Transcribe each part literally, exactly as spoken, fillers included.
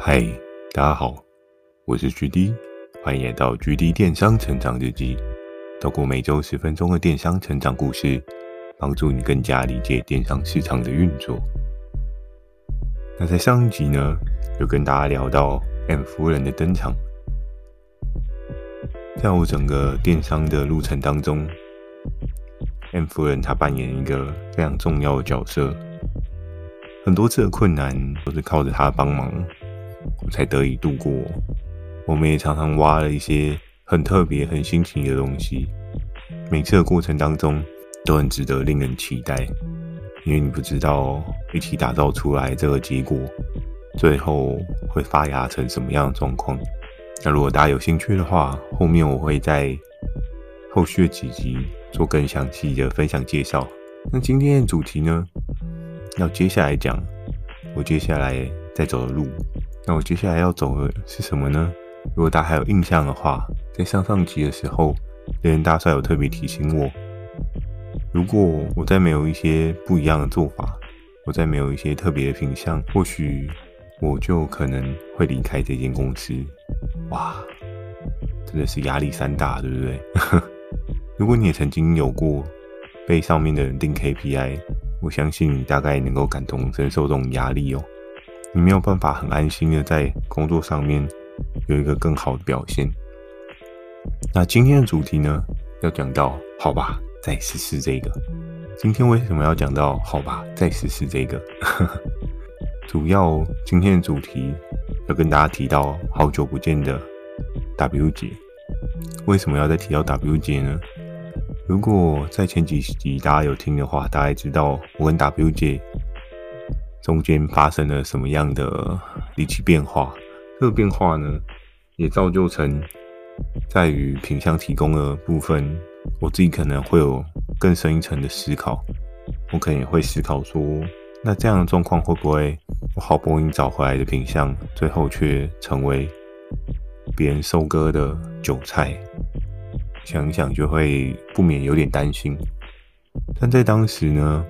嗨，大家好，我是 G D， 欢迎来到 G D 电商成长日记，透过每周十分钟的电商成长故事，帮助你更加理解电商市场的运作。那在上一集呢，就跟大家聊到 M 夫人的登场。在我整个电商的路程当中， M 夫人她扮演一个非常重要的角色，很多次的困难都是靠着她帮忙我才得以度过。我们也常常挖了一些很特别很新奇的东西，每次的过程当中都很值得令人期待，因为你不知道一起打造出来这个结果最后会发芽成什么样的状况。那如果大家有兴趣的话，后面我会在后续的几集做更详细的分享介绍。那今天的主题呢，要接下来讲我接下来在走的路。那我接下来要走的是什么呢？如果大家还有印象的话，在上上集的时候，猎人大帅有特别提醒我，如果我再没有一些不一样的做法，我再没有一些特别的品项，或许我就可能会离开这间公司。哇，真的是压力山大，对不对？如果你也曾经有过被上面的人定 K P I， 我相信你大概能够感同身受这种压力哦。你没有办法很安心的在工作上面有一个更好的表现。那今天的主题呢，要讲到好吧再试试这个。今天为什么要讲到好吧再试试这个？主要今天的主题要跟大家提到好久不见的 W 姐。为什么要再提到 W 姐呢？如果在前几集大家有听的话，大家知道我跟 W 姐中间发生了什么样的离奇变化。这个变化呢，也造就成在于品项提供的部分，我自己可能会有更深一层的思考。我可能也会思考说，那这样的状况会不会我好不容易找回来的品项，最后却成为别人收割的韭菜？想一想就会不免有点担心。但在当时呢，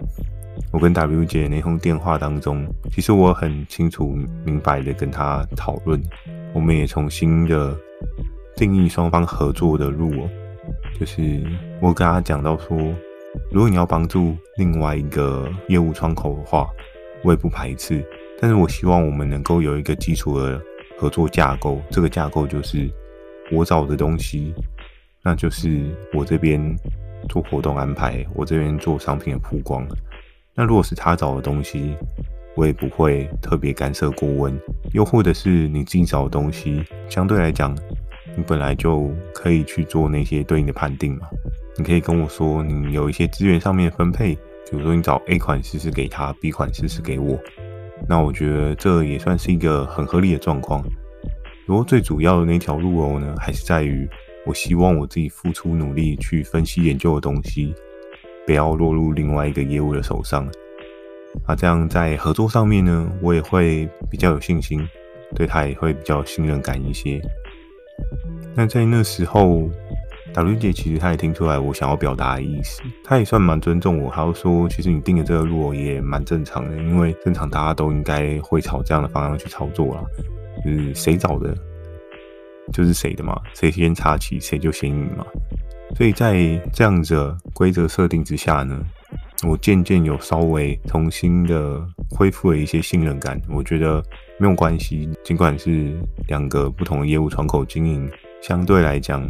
我跟 W 姐那通电话当中，其实我很清楚明白的跟她讨论，我们也重新的定义双方合作的路哦。就是我跟她讲到说，如果你要帮助另外一个业务窗口的话，我也不排斥，但是我希望我们能够有一个基础的合作架构。这个架构就是我找的东西，那就是我这边做活动安排，我这边做商品的曝光。那如果是他找的东西，我也不会特别干涉过问。又或者是你自己找的东西，相对来讲你本来就可以去做那些对应的判定嘛。你可以跟我说你有一些资源上面的分配，比如说你找 A 款试试给他， B 款试试给我，那我觉得这也算是一个很合理的状况。不过最主要的那条路哦呢，还是在于我希望我自己付出努力去分析研究的东西，不要落入另外一个业务的手上。啊，这样在合作上面呢，我也会比较有信心，对他也会比较有信任感一些。那在那时候 ，W 姐其实她也听出来我想要表达的意思，她也算蛮尊重我。她就说，其实你定的这个路也蛮正常的，因为正常大家都应该会朝这样的方向去操作啦。就是谁找的，就是谁的嘛，谁先插旗，谁就先赢嘛。所以在这样子规则设定之下呢，我渐渐有稍微重新的恢复了一些信任感。我觉得没有关系，尽管是两个不同的业务窗口经营，相对来讲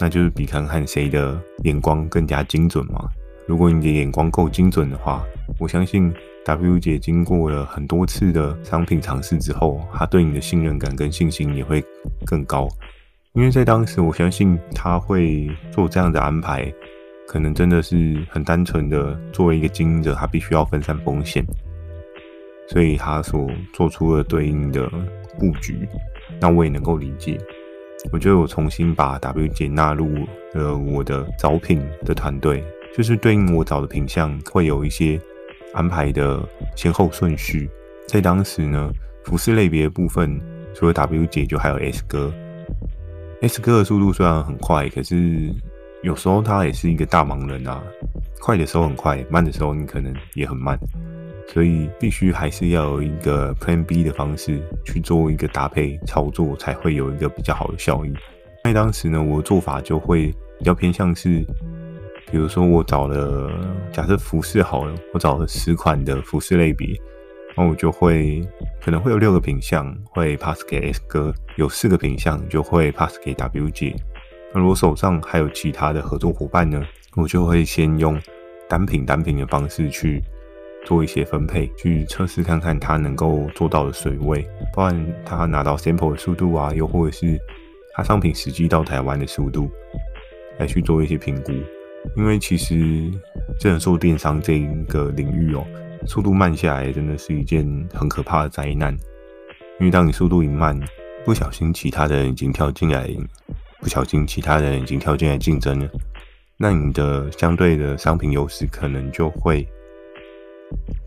那就是比看看谁的眼光更加精准嘛。如果你的眼光够精准的话，我相信 W 姐经过了很多次的商品尝试之后，她对你的信任感跟信心也会更高。因为在当时我相信他会做这样的安排，可能真的是很单纯的作为一个经营者，他必须要分散风险，所以他所做出了对应的布局，那我也能够理解。我觉得我重新把 W 姐纳入了我的找品的团队，就是对应我找的品项会有一些安排的先后顺序。在当时呢，服饰类别的部分除了 W 姐就还有 S 哥。S 哥的速度虽然很快，可是有时候他也是一个大忙人啊，快的时候很快，慢的时候你可能也很慢，所以必须还是要有一个 Plan B 的方式去做一个搭配操作，才会有一个比较好的效益。在当时呢，我的做法就会比较偏向是，比如说我找了，假设服饰好了，我找了十款的服饰类别，那我就会可能会有六个品项会 pass 给 S 哥，有四个品项就会 pass 给 W 姐。那如果手上还有其他的合作伙伴呢，我就会先用单品单品的方式去做一些分配，去测试看看他能够做到的水位，包含他拿到 sample 的速度啊，又或者是他商品实际到台湾的速度，来去做一些评估。因为其实真的做电商这一个领域哦，速度慢下来真的是一件很可怕的灾难。因为当你速度一慢，不小心其他的人已经跳进来，不小心其他人已经跳进来竞争了，那你的相对的商品优势可能就会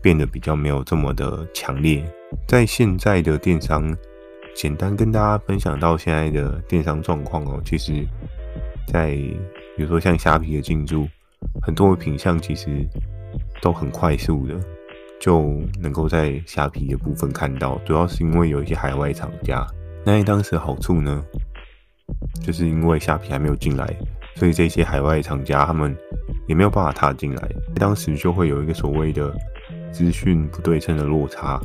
变得比较没有这么的强烈。在现在的电商，简单跟大家分享到现在的电商状况哦，其实在比如说像虾皮的进驻，很多品项其实都很快速的就能够在虾皮的部分看到，主要是因为有一些海外厂家。那当时好处呢，就是因为虾皮还没有进来，所以这些海外厂家他们也没有办法踏进来，当时就会有一个所谓的资讯不对称的落差，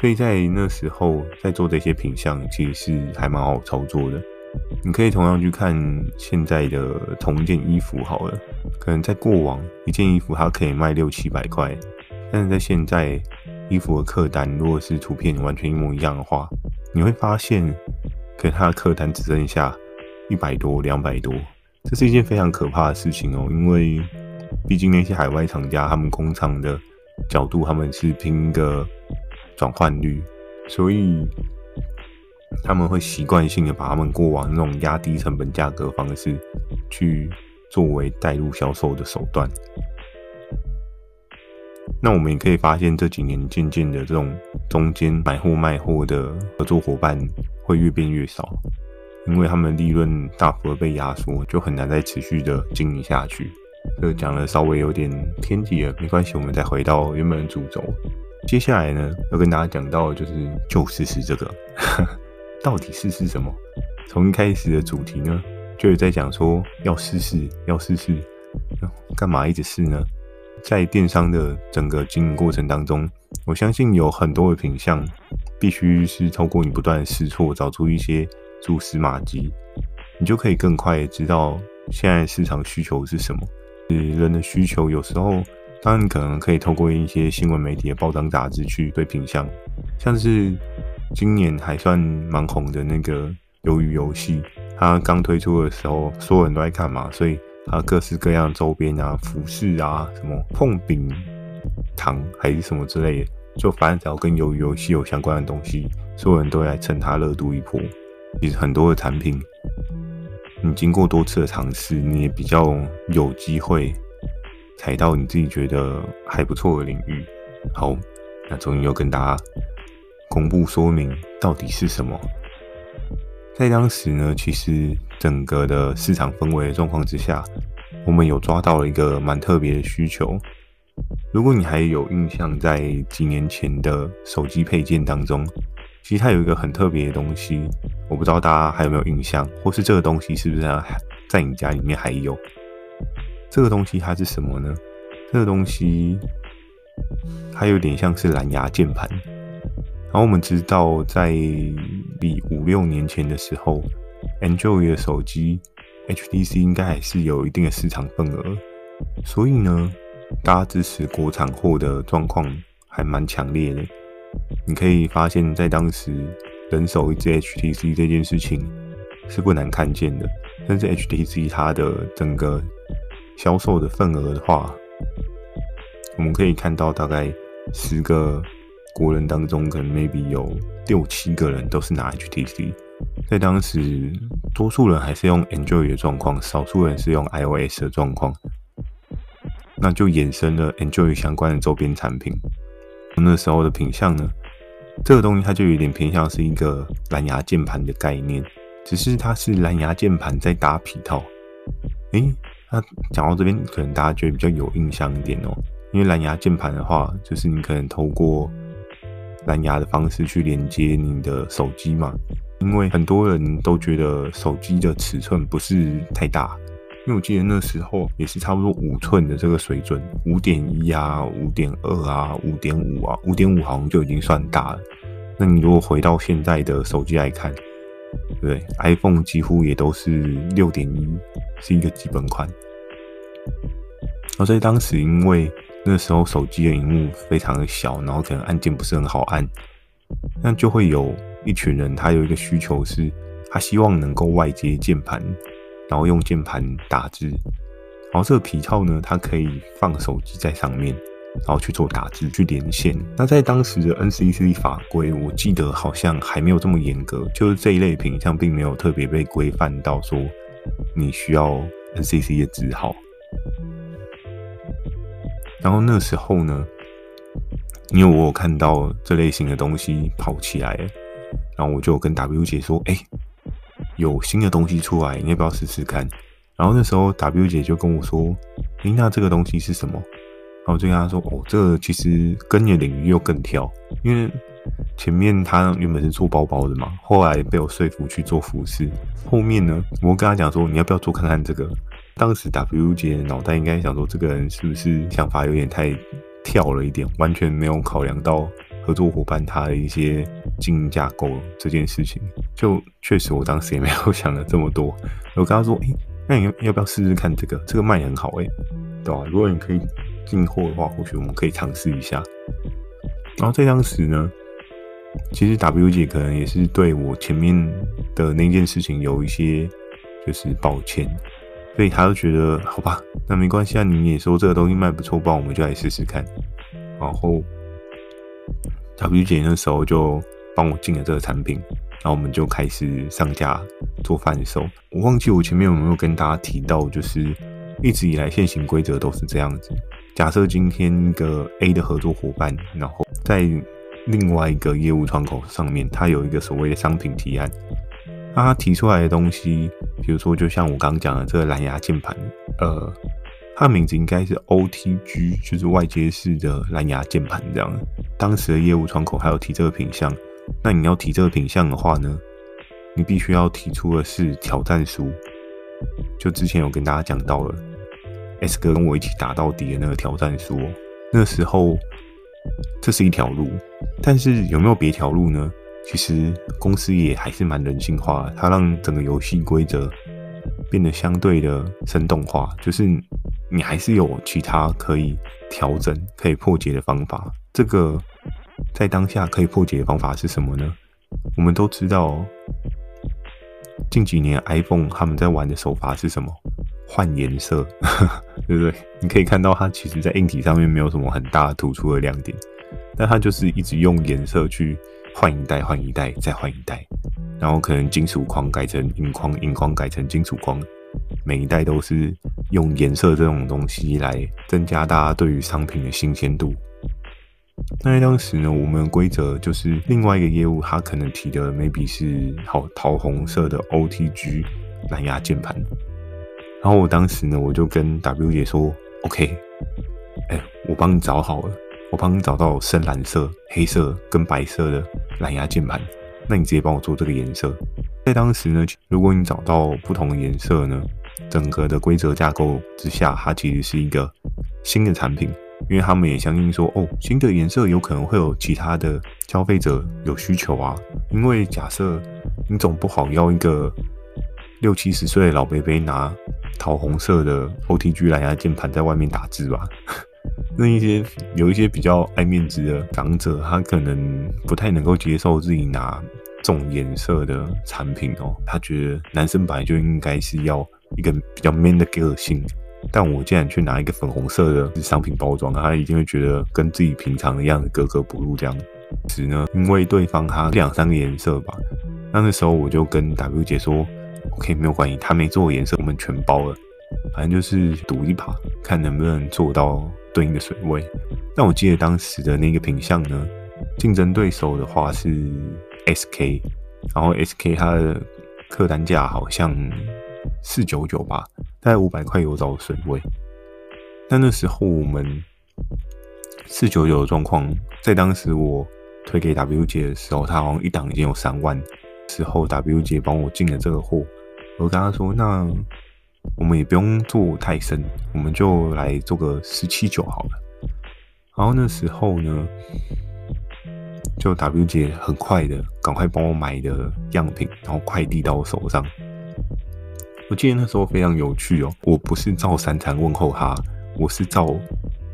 所以在那时候在做这些品项其实是还蛮好操作的。你可以同样去看现在的同一件衣服好了，可能在过往一件衣服它可以卖六七百块，但是在现在衣服的客单如果是图片完全一模一样的话，你会发现可能它的客单只剩下一百多两百多，这是一件非常可怕的事情哦，因为毕竟那些海外厂家他们工厂的角度，他们是拼一个转换率，所以他们会习惯性的把他们过往那种压低成本价格方式去作为带入销售的手段。那我们也可以发现这几年渐渐的这种中间买货卖货的合作伙伴会越变越少，因为他们利润大幅的被压缩，就很难再持续的经营下去。这个讲的稍微有点偏题了，没关系，我们再回到原本的主轴。接下来呢，要跟大家讲到的就是旧事实这个，到底事实什么？从一开始的主题呢，就是在讲说要试试，要试试，干嘛一直试呢？在电商的整个经营过程当中，我相信有很多的品项，必须是透过你不断的试错，找出一些蛛丝马迹，你就可以更快知道现在市场需求是什么。人的需求有时候当然可能可以透过一些新闻媒体的报章杂志去对品项，像是今年还算蛮红的那个鱿鱼游戏，它刚推出的时候所有人都在看嘛，所以它各式各样的周边啊、服饰啊、什么碰饼糖还是什么之类的，就反正只要跟鱿鱼游戏有相关的东西，所有人都来蹭它热度一波。其实很多的产品，你经过多次的尝试，你也比较有机会踩到你自己觉得还不错的领域。好，那终于又跟大家公布说明到底是什么。在当时呢，其实整个的市场氛围的状况之下，我们有抓到了一个蛮特别的需求。如果你还有印象，在几年前的手机配件当中，其实它有一个很特别的东西，我不知道大家还有没有印象，或是这个东西是不是在你家里面还有？这个东西它是什么呢？这个东西它有点像是蓝牙键盘。然后我们知道，在比五六年前的时候 ，Android 的手机 H T C 应该还是有一定的市场份额，所以呢，大家支持国产货的状况还蛮强烈的。你可以发现，在当时人手一支 H T C 这件事情是不难看见的，甚至 H T C 它的整个销售的份额的话，我们可以看到大概十个国人当中，可能 maybe 有六七个人都是拿 H T C。在当时，多数人还是用 Android 的状况，少数人是用 iOS 的状况，那就衍生了 Android 相关的周边产品。那时候的品项呢，这个东西它就有点偏向是一个蓝牙键盘的概念，只是它是蓝牙键盘再搭皮套。诶，那讲到这边，可能大家觉得比较有印象一点哦。因为蓝牙键盘的话，就是你可能透过蓝牙的方式去连接你的手机嘛。因为很多人都觉得手机的尺寸不是太大，因为我记得那时候也是差不多五寸的这个水准， 五点一 啊 五点二 啊 五点五 啊 五点五 好像就已经算大了。那你如果回到现在的手机来看，对不对？ iPhone 几乎也都是 六点一 是一个基本款。然后在当时因为那时候手机的荧幕非常的小，然后可能按键不是很好按，那就会有一群人他有一个需求是他希望能够外接键盘，然后用键盘打字。然后这个皮套呢，它可以放手机在上面，然后去做打字去连线。那在当时的 N C C 法规，我记得好像还没有这么严格，就是这一类品项并没有特别被规范到说你需要 N C C 的字号。然后那时候呢，因为我有看到这类型的东西跑起来了，然后我就跟 W 姐说：“哎、欸，有新的东西出来，你要不要试试看？”然后那时候 W 姐就跟我说：“哎、欸，那这个东西是什么？”然后我就跟她说：“哦，这個、其实跟你的领域又更跳，因为前面她原本是做包包的嘛，后来被我说服去做服饰。后面呢，我跟她讲说，你要不要做看看这个？”当时 W 姐的脑袋应该想说，这个人是不是想法有点太跳了一点，完全没有考量到合作伙伴他的一些经营架构这件事情。就确实我当时也没有想了这么多，我跟他说、欸、那你要不要试试看这个这个卖很好、欸、对吧、啊？如果你可以进货的话，或许我们可以尝试一下。然后在当时呢，其实 W 姐可能也是对我前面的那件事情有一些就是抱歉，所以他就觉得好吧，那没关系啊，你也说这个东西卖不错，不然我们就来试试看。然后 W 姐那时候就帮我进了这个产品，然后我们就开始上架做贩售。我忘记我前面有没有跟大家提到，就是一直以来现行规则都是这样子，假设今天一个 A 的合作伙伴，然后在另外一个业务窗口上面，他有一个所谓的商品提案，那他提出来的东西，比如说就像我刚刚讲的这个蓝牙键盘，呃，它的名字应该是 O T G， 就是外接式的蓝牙键盘这样。当时的业务窗口还有提这个品项，那你要提这个品项的话呢，你必须要提出的是挑战书，就之前有跟大家讲到了 S 哥跟我一起打到底的那个挑战书、哦、那时候这是一条路，但是有没有别条路呢？其实公司也还是蛮人性化的，它让整个游戏规则变得相对的生动化，就是你还是有其他可以调整可以破解的方法。这个在当下可以破解的方法是什么呢？我们都知道近几年 iPhone 他们在玩的手法是什么？换颜色对不对？你可以看到它其实在硬体上面没有什么很大突出的亮点，但它就是一直用颜色去换一代换一代再换一代，然后可能金属框改成银框，银框改成金属框，每一代都是用颜色这种东西来增加大家对于商品的新鲜度。那在当时呢，我们的规则就是另外一个业务他可能提的 maybe 是好桃红色的 O T G 蓝牙键盘，然后我当时呢我就跟 W 姐说 OK、欸、我帮你找好了，我帮你找到深蓝色、黑色跟白色的蓝牙键盘，那你直接帮我做这个颜色。在当时呢，如果你找到不同的颜色呢，整个的规则架构之下，它其实是一个新的产品，因为他们也相信说，哦，新的颜色有可能会有其他的消费者有需求啊。因为假设你总不好要一个六七十岁的老伯伯拿桃红色的 O T G 蓝牙键盘在外面打字吧。那一些有一些比较爱面子的长者，他可能不太能够接受自己拿重颜色的产品哦。他觉得男生本来就应该是要一个比较 man 的个性，但我竟然去拿一个粉红色的商品包装，他一定会觉得跟自己平常的样子格格不入这样子呢。因为对方他两三个颜色吧，那那时候我就跟 W 姐说 OK 没有关系，他没做颜色我们全包了，反正就是赌一把看能不能做到对应的水位。那我记得当时的那个品项呢，竞争对手的话是 S K， 然后 S K 它的客单价好像四百九十九吧，大概五百块有找水位。但那时候我们四九九的状况，在当时我推给 W 姐的时候，她好像一档已经有三万。之后 W 姐帮我进了这个货，我跟她说，那我们也不用做太深，我们就来做个一七九好了。然后那时候呢，就 W 姐很快的，赶快帮我买的样品，然后快递到我手上。我记得那时候非常有趣哦，我不是照三餐问候她，我是照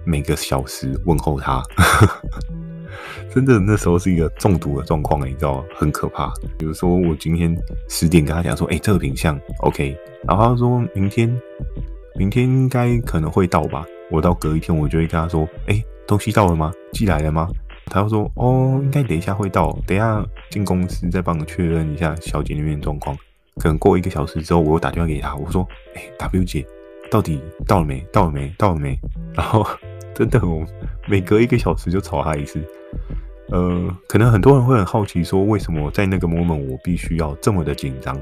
每个小时问候她。真的那时候是一个中毒的状况、欸、你知道很可怕。比如说我今天十点跟他讲说，哎、欸，这个品项 OK， 然后他说明天，明天应该可能会到吧。我到隔一天我就会跟他说，哎、欸，东西到了吗？寄来了吗？他就说，哦，应该等一下会到，等一下进公司再帮我确认一下小姐那边的状况。可能过一个小时之后，我又打电话给他，我说，哎、欸、，W 姐，到底到了没？到了没？到了没？然后真的我每隔一个小时就吵他一次。呃，可能很多人会很好奇说，为什么在那个 moment 我必须要这么的紧张？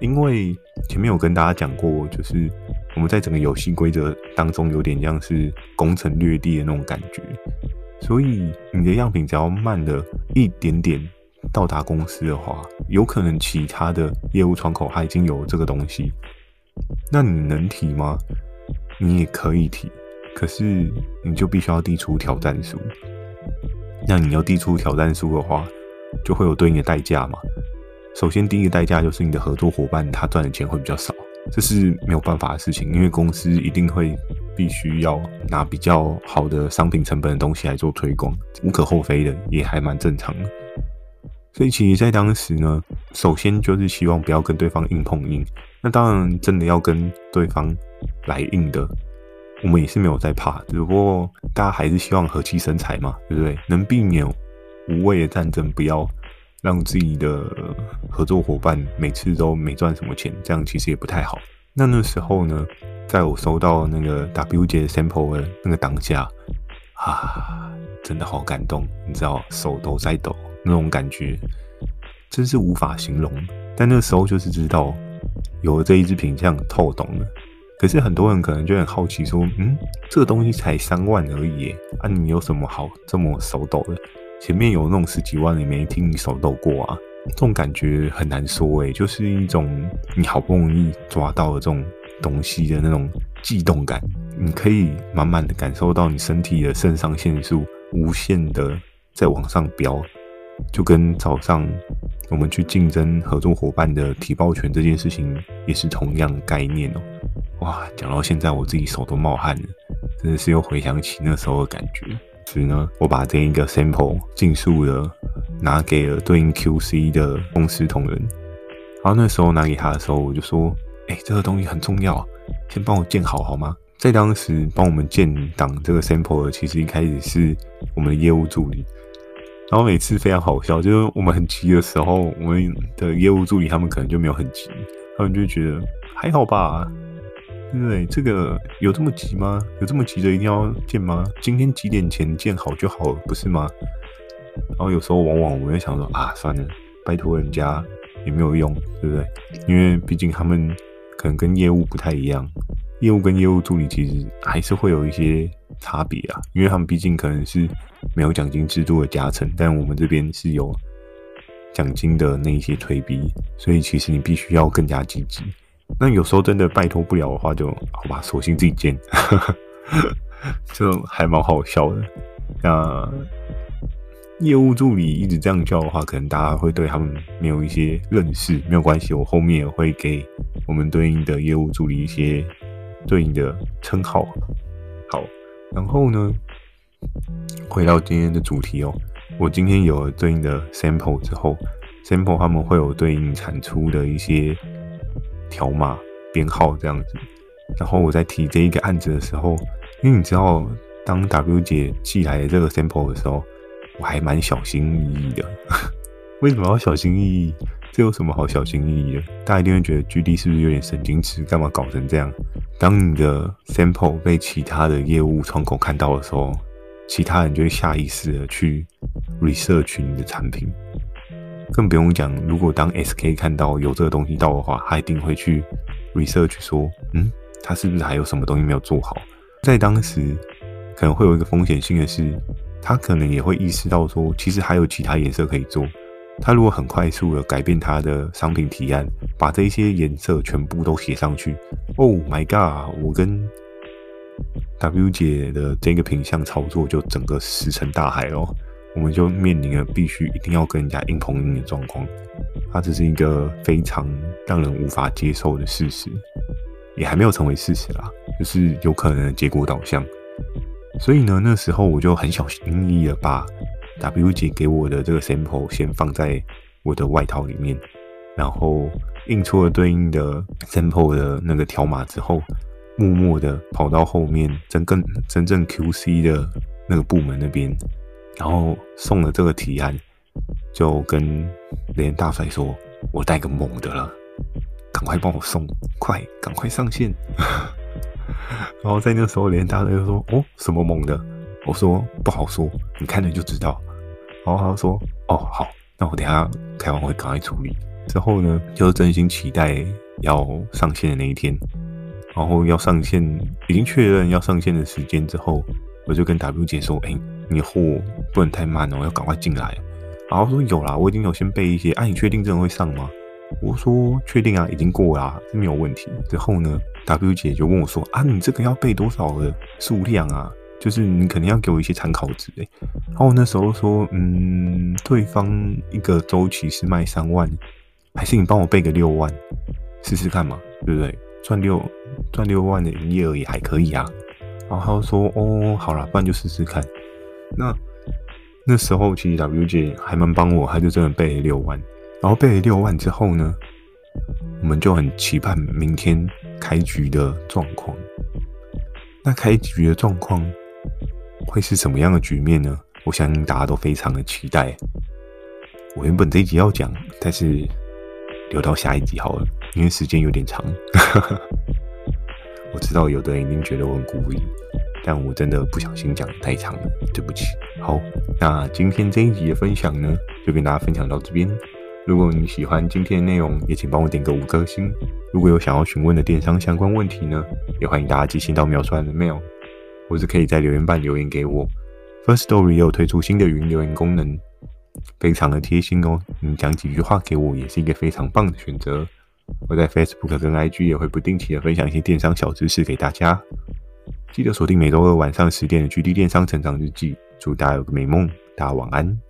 因为前面有跟大家讲过，就是我们在整个游戏规则当中有点像是攻城略地的那种感觉，所以你的样品只要慢了一点点到达公司的话，有可能其他的业务窗口它已经有这个东西，那你能提吗？你也可以提，可是你就必须要递出挑战书。那你要递出挑战书的话，就会有对应的代价嘛。首先第一个代价就是你的合作伙伴他赚的钱会比较少，这是没有办法的事情，因为公司一定会必须要拿比较好的商品成本的东西来做推广，无可厚非的，也还蛮正常的。所以其实在当时呢，首先就是希望不要跟对方硬碰硬，那当然真的要跟对方来硬的我们也是没有在怕，只不过大家还是希望和气生财嘛，对不对？能避免无谓的战争，不要让自己的合作伙伴每次都没赚什么钱，这样其实也不太好。那那时候呢，在我收到那个 W J sample 的那个当下，啊，真的好感动，你知道，手都在抖，那种感觉真是无法形容。但那时候就是知道，有了这一支品项透懂了。可是很多人可能就很好奇说，嗯，这个东西才三万而已耶，啊，你有什么好这么手抖的？前面有那种十几万的没听你手抖过啊，这种感觉很难说耶，就是一种你好不容易抓到的这种东西的那种悸动感，你可以满满的感受到你身体的肾上腺素无限的在往上飙，就跟早上我们去竞争合作伙伴的提报权这件事情也是同样的概念哦。哇，讲到现在我自己手都冒汗了，真的是又回想起那时候的感觉。所以呢，我把这一个 sample 尽速的拿给了对应 Q C 的公司同仁。然后那时候拿给他的时候，我就说：“哎、欸，这个东西很重要，先帮我建好好吗？”在当时帮我们建档这个 sample 的，其实一开始是我们的业务助理。然后每次非常好笑，就是我们很急的时候，我们的业务助理他们可能就没有很急，他们就觉得还好吧。对不对？这个有这么急吗？有这么急的一定要建吗？今天几点前建好就好了，不是吗？然后有时候往往我们会想说啊，算了，拜托人家也没有用，对不对？因为毕竟他们可能跟业务不太一样，业务跟业务助理其实还是会有一些差别啊，因为他们毕竟可能是没有奖金制度的加成，但我们这边是有奖金的那一些推逼，所以其实你必须要更加积极。那有时候真的拜托不了的话就，就好吧，索性自己建，这还蛮好笑的。那业务助理一直这样叫的话，可能大家会对他们没有一些认识，没有关系，我后面也会给我们对应的业务助理一些对应的称号。好，然后呢，回到今天的主题哦，我今天有了对应的 sample 之后 ，sample 他们会有对应产出的一些条码编号这样子，然后我在提这一个案子的时候，因为你知道，当 W 姐寄来的这个 sample 的时候，我还蛮小心翼翼的。为什么要小心翼翼？这有什么好小心翼翼的？大家一定会觉得 G D 是不是有点神经质？干嘛搞成这样？当你的 sample 被其他的业务窗口看到的时候，其他人就会下意识的去 research 你的产品。更不用讲，如果当 S K 看到有这个东西到的话，他一定会去 research 说，嗯，他是不是还有什么东西没有做好？在当时，可能会有一个风险性的是，他可能也会意识到说其实还有其他颜色可以做。他如果很快速的改变他的商品提案，把这些颜色全部都写上去， Oh my god， 我跟 W 姐的这个品项操作就整个石沉大海咯，我们就面临了必须一定要跟人家硬碰硬的状况。它这是一个非常让人无法接受的事实，也还没有成为事实啦，就是有可能的结果导向。所以呢，那时候我就很小心翼翼的把 W 姐给我的这个 sample 先放在我的外套里面，然后印出了对应的 sample 的那个条码之后，默默的跑到后面真正真正 Q C 的那个部门那边，然后送了这个提案，就跟连大帅说：“我带个猛的了，赶快帮我送，快，赶快上线。”然后在那时候，连大帅就说：“哦，什么猛的？”我说：“不好说，你看了就知道。”然后他说：“哦，好，那我等一下开完会赶快处理。”之后呢，就真心期待要上线的那一天。然后要上线，已经确认要上线的时间之后，我就跟 W 姐说：“哎、欸，你货不能太慢哦，要赶快进来。”然后说：“有啦，我已经有先备一些。啊，你确定真的会上吗？”我说：“确定啊，已经过啦，是没有问题。”之后呢 ，W 姐就问我说：“啊，你这个要备多少的数量啊？就是你肯定要给我一些参考值。”欸，然后那时候说：“嗯，对方一个周期是卖三万，还是你帮我备个六万试试看嘛，对不对？”赚六赚六万的营业额也还可以啊。然后他说：“哦，好啦，不然就试试看。”那那时候其实 W 姐还蛮帮我，她就真的备了六万。然后备了六万之后呢，我们就很期盼明天开局的状况。那开局的状况会是什么样的局面呢？我相信大家都非常的期待。我原本这一集要讲，但是留到下一集好了，因为时间有点长。我知道有的人一定觉得我很故意，但我真的不小心讲太长了，对不起。好，那今天这一集的分享呢，就跟大家分享到这边。如果你喜欢今天的内容，也请帮我点个五颗星。如果有想要询问的电商相关问题呢，也欢迎大家寄信到描述栏的 mail， 或是可以在留言板留言给我。Firstory 也有推出新的语音留言功能，非常的贴心哦，你讲几句话给我也是一个非常棒的选择。我在 Facebook 跟 I G 也会不定期的分享一些电商小知识给大家，记得锁定每周二晚上十点的 G D 电商成长日记。祝大家有个美梦，大家晚安。